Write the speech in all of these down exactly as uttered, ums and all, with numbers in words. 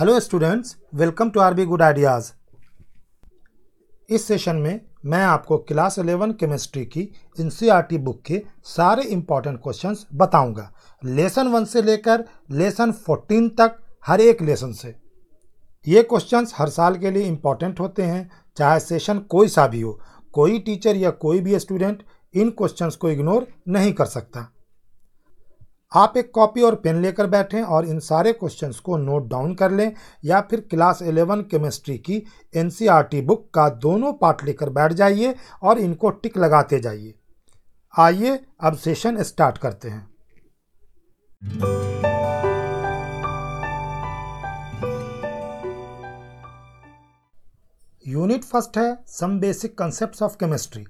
Hello students, welcome to RB good ideas. इस session में मैं आपको क्लास इलेवन केमिस्ट्री की एनसीईआरटी बुक के सारे इम्पॉर्टेंट क्वेश्चंस बताऊंगा। लेसन वन से लेकर लेसन फोर्टीन तक, हर एक लेसन से। ये क्वेश्चंस हर साल के लिए इम्पॉर्टेंट होते हैं, चाहे सेशन कोई सा भी हो। कोई टीचर या कोई भी स्टूडेंट इन क्वेश्चंस को इग्नोर नहीं कर सकता। आप एक कॉपी और पेन लेकर बैठें और इन सारे क्वेश्चंस को नोट डाउन कर लें, या फिर क्लास इलेवन केमिस्ट्री की एनसीईआरटी बुक का दोनों पार्ट लेकर बैठ जाइए और इनको टिक लगाते जाइए। आइए अब सेशन स्टार्ट करते हैं। यूनिट फर्स्ट है some basic concepts of chemistry.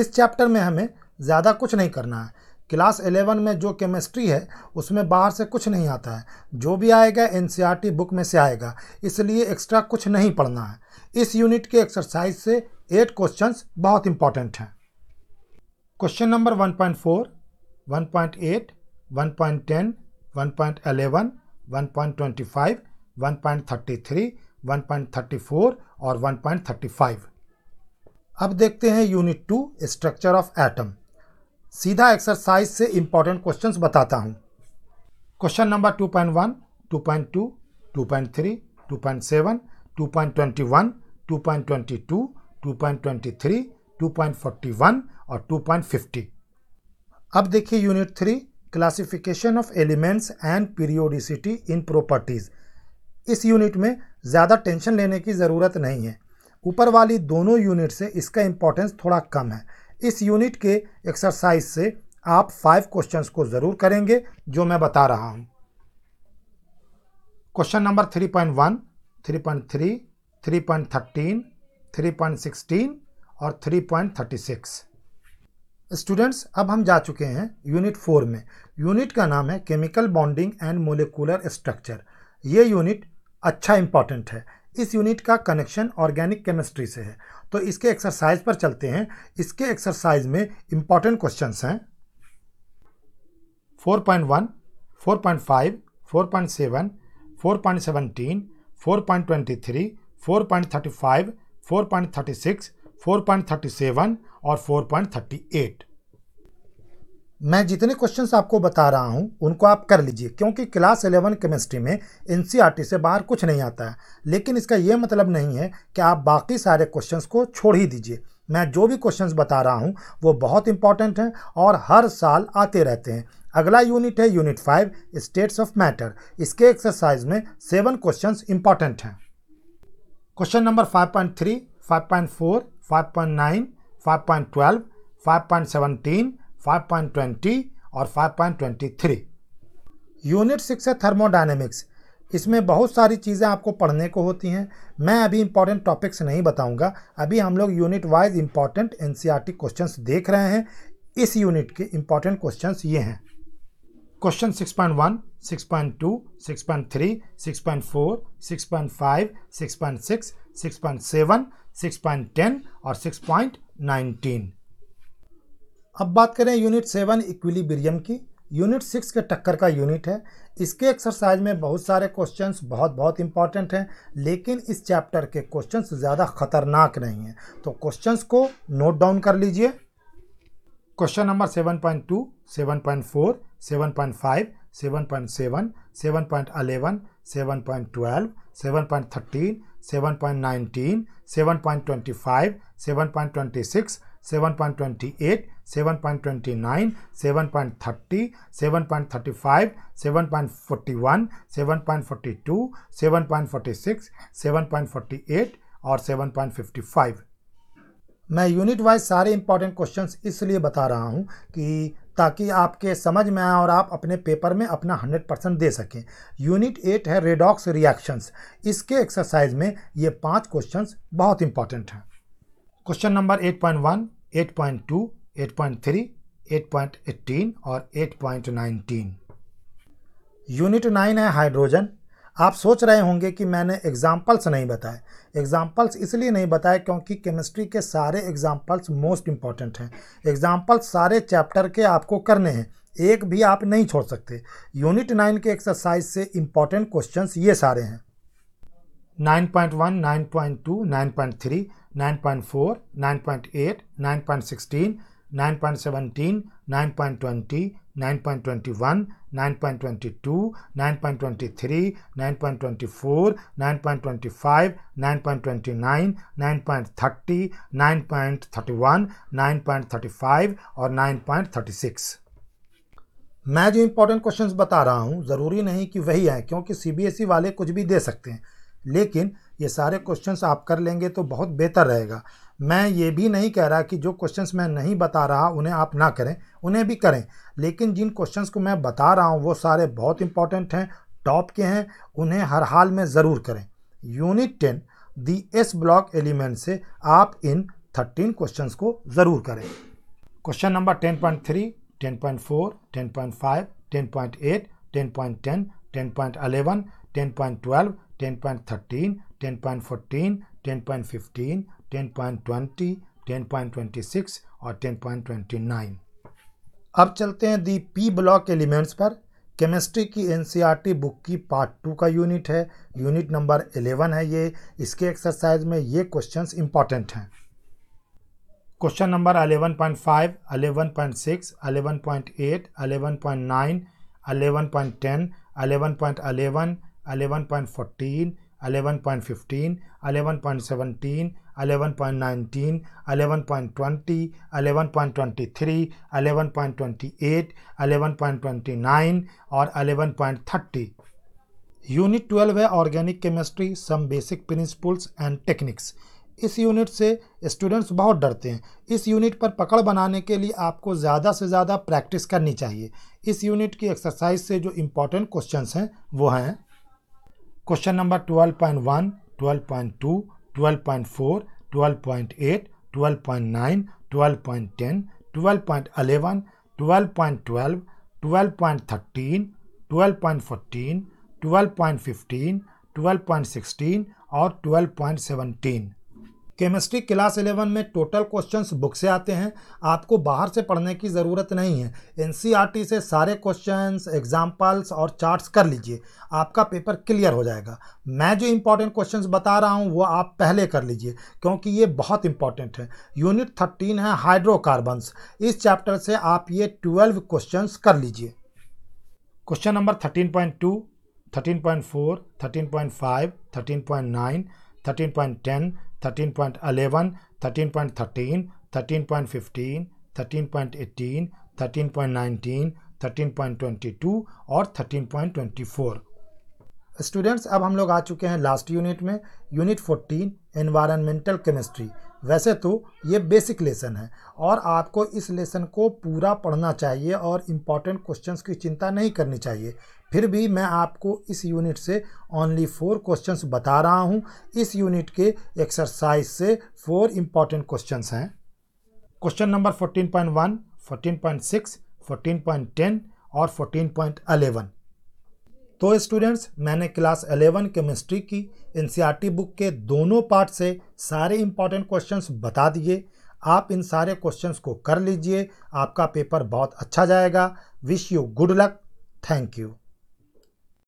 इस चैप्टर में हमें ज़्यादा कुछ नहीं करना है। क्लास इलेवन में जो केमिस्ट्री है उसमें बाहर से कुछ नहीं आता है। जो भी आएगा एनसीईआरटी बुक में से आएगा, इसलिए एक्स्ट्रा कुछ नहीं पढ़ना है। इस यूनिट के एक्सरसाइज से एट क्वेश्चंस बहुत इंपॉर्टेंट हैं। Question number one point four, one point eight, one point ten, one point eleven, one point twenty five, one point thirty three, one point thirty four और one point thirty five. अब देखते हैं unit two structure of atom. सीधा exercise से important questions बताता हूँ। Question number two point one, two point two, two point three, two point seven, to point twenty one, two point twenty two, two point twenty three, two point forty one और two point fifty. अब देखिए unit three classification of elements and periodicity in properties. इस unit में ज़्यादा tension लेने की ज़रूरत नहीं है। ऊपर वाली दोनों यूनिट से इसका इम्पोर्टेंस थोड़ा कम है। इस यूनिट के एक्सरसाइज से आप फाइव क्वेश्चंस को ज़रूर करेंगे जो मैं बता रहा हूँ। Question number three point one, three point three, three point thirteen, three point sixteen और three point thirty six. Students, अब हम जा चुके हैं यूनिट फोर में। यूनिट का नाम है chemical bonding and molecular structure. ये यूनिट अच्छा इम्पॉर्टेंट है। इस यूनिट का कनेक्शन ऑर्गेनिक केमिस्ट्री से है, तो इसके एक्सरसाइज पर चलते हैं। इसके एक्सरसाइज में इम्पॉर्टेंट क्वेश्चंस हैं four point one, four point five, four point seven, four point seventeen, four point twenty three, four point thirty five, four point thirty six, four point thirty seven और four point thirty eight. मैं जितने questions आपको बता रहा हूं उनको आप कर लीजिए, क्योंकि क्लास इलेवन केमिस्ट्री में एनसीईआरटी से बाहर कुछ नहीं आता है। लेकिन इसका ये मतलब नहीं है कि आप बाकी सारे क्वेश्चंस को छोड़ ही दीजिए। मैं जो भी क्वेश्चंस बता रहा हूं वो बहुत इंपॉर्टेंट हैं और हर साल आते रहते हैं। अगला यूनिट है unit five states of matter. इसके एक्सरसाइज में सेवन क्वेश्चंस इंपॉर्टेंट हैं। Question number five point three, five point four, five point nine, five point twelve, five point seventeen, five point twenty और five point twenty three. Unit six है thermodynamics. इसमें बहुत सारी चीज़ें आपको पढ़ने को होती हैं। मैं अभी इम्पॉर्टेंट टॉपिक्स नहीं बताऊंगा। अभी हम लोग unit wise important NCERT questions देख रहे हैं। इस यूनिट के इम्पॉर्टेंट क्वेश्चंस ये हैं। Question six point one, six point two, six point three, six point four, six point five, six point six, six point seven, six point ten और six point nineteen. अब बात करें unit seven equilibrium की। Unit six के टक्कर का unit है। इसके एक्सरसाइज में बहुत सारे क्वेश्चंस बहुत बहुत इंपॉर्टेंट हैं, लेकिन इस चैप्टर के क्वेश्चंस ज़्यादा खतरनाक नहीं हैं, तो क्वेश्चंस को नोट डाउन कर लीजिए। Question number seven point two, seven point four, seven point five, seven point seven, seven point eleven, seven point twelve, seven point thirteen, seven point nineteen, seven point twenty five, seven point twenty six, seven point twenty eight, seven point twenty nine, seven point thirty, seven point thirty five, seven point forty one, seven point forty two, seven point forty six, seven point forty eight और seven point fifty five. मैं unit wise सारे important questions इसलिए बता रहा हूं कि ताकि आपके समझ में आए और आप अपने पेपर में अपना हंड्रेड परसेंट दे सकें। यूनिट एट है रेडॉक्स रिएक्शंस। इसके एक्सरसाइज में ये पाँच क्वेश्चंस बहुत इंपॉर्टेंट हैं। Question number eight point one, eight point two, eight point three, eight point eighteen और eight point nineteen. Unit nine है हाइड्रोजन। आप सोच रहे होंगे कि मैंने एग्जाम्पल्स नहीं बताए। एग्जाम्पल्स इसलिए नहीं बताए क्योंकि केमिस्ट्री के सारे एग्जाम्पल्स मोस्ट इम्पॉर्टेंट हैं। एग्जाम्पल्स सारे चैप्टर के आपको करने हैं, एक भी आप नहीं छोड़ सकते। यूनिट नाइन के एक्सरसाइज से इम्पॉर्टेंट क्वेश्चंस ये सारे हैं। नौ पॉइंट वन, नौ पॉइंट टू, नौ पॉइंट एट, नौ पॉइंट सिक्सटीन, नौ पॉइंट सेवनटीन, नौ पॉइंट ट्वेंटी, नौ पॉइंट ट्वेंटी वन, नौ पॉइंट ट्वेंटी टू, नौ पॉइंट ट्वेंटी थ्री, नौ पॉइंट ट्वेंटी फोर, नौ पॉइंट ट्वेंटी फाइव, नौ पॉइंट ट्वेंटी सिक्स। मैं जो इंपॉर्टेंट क्वेश्चंस बता रहा हूँ ज़रूरी नहीं कि वही आए, क्योंकि सीबीएसई वाले कुछ भी दे सकते हैं, लेकिन ये सारे क्वेश्चंस आप कर लेंगे तो बहुत बेहतर रहेगा। मैं ये भी नहीं कह रहा कि जो क्वेश्चंस मैं नहीं बता रहा उन्हें आप ना करें, उन्हें भी करें, लेकिन जिन क्वेश्चंस को मैं बता रहा हूँ वो सारे बहुत इंपॉर्टेंट हैं, टॉप के हैं, उन्हें हर हाल में ज़रूर करें। Unit ten the S block element से आप इन थर्टीन क्वेश्चंस को ज़रूर करें। Question number ten point three, ten point four, ten point five, ten point eight, ten point ten, ten point eleven, ten point twelve, ten point thirteen, ten point fourteen, ten point fifteen, ten point twenty, ten point twenty six और ten point twenty nine. अब चलते हैं the P block elements पर। Chemistry की NCERT book की part two का unit है, unit number eleven है ये। इसके एक्सरसाइज में ये क्वेश्चंस इंपॉर्टेंट हैं। Question number eleven point five, eleven point six, eleven point eight, eleven point nine, eleven point ten, eleven point eleven, eleven point fourteen, eleven point fifteen, eleven point seventeen, eleven point nineteen, eleven point twenty, eleven point twenty three, eleven point twenty eight, eleven point twenty nine और eleven point thirty. Unit twelve है organic chemistry, some basic principles and techniques. इस unit से students बहुत डरते हैं। इस unit पर पकड़ बनाने के लिए आपको ज़्यादा से ज़्यादा प्रैक्टिस करनी चाहिए। इस यूनिट की एक्सरसाइज से जो इम्पोर्टेंट क्वेश्चंस हैं वो हैं question number twelve point one, twelve point two, twelve point four, twelve point eight, twelve point nine, twelve point ten, twelve point eleven, twelve point twelve, twelve point thirteen, twelve point fourteen, twelve point fifteen, twelve point sixteen और twelve point seventeen. Chemistry class eleven में total questions book से आते हैं, आपको बाहर से पढ़ने की ज़रूरत नहीं है। एनसीईआरटी से सारे क्वेश्चंस, एग्जाम्पल्स और चार्ट्स कर लीजिए, आपका पेपर क्लियर हो जाएगा। मैं जो इंपॉर्टेंट क्वेश्चंस बता रहा हूं वो आप पहले कर लीजिए, क्योंकि ये बहुत इंपॉर्टेंट है। यूनिट थर्टीन है हाइड्रोकार्बन्स। इस चैप्टर से आप ये ट्वेल्व क्वेश्चंस कर लीजिए। Question number thirteen point two, thirteen point four, thirteen point five, thirteen point nine, thirteen point ten, thirteen point eleven, thirteen point thirteen, thirteen point fifteen, thirteen point eighteen, thirteen point nineteen, thirteen point twenty two और thirteen point twenty four. Students, अब हम लोग आ चुके हैं last unit में, unit fourteen environmental chemistry. वैसे तो ये बेसिक लेसन है और आपको इस लेसन को पूरा पढ़ना चाहिए और इम्पॉर्टेंट क्वेश्चंस की चिंता नहीं करनी चाहिए। फिर भी मैं आपको इस यूनिट से ओनली फोर क्वेश्चंस बता रहा हूँ। इस यूनिट के एक्सरसाइज से फोर इम्पॉर्टेंट क्वेश्चंस हैं। Question number fourteen point one, fourteen point six, fourteen point ten और फोर्टीन पॉइंट इलेवन। तो स्टूडेंट्स, मैंने क्लास इलेवन केमिस्ट्री की एनसीईआरटी बुक के दोनों पार्ट से सारे इम्पॉर्टेंट क्वेश्चंस बता दिए। आप इन सारे क्वेश्चंस को कर लीजिए, आपका पेपर बहुत अच्छा जाएगा। Wish you good luck. Thank you.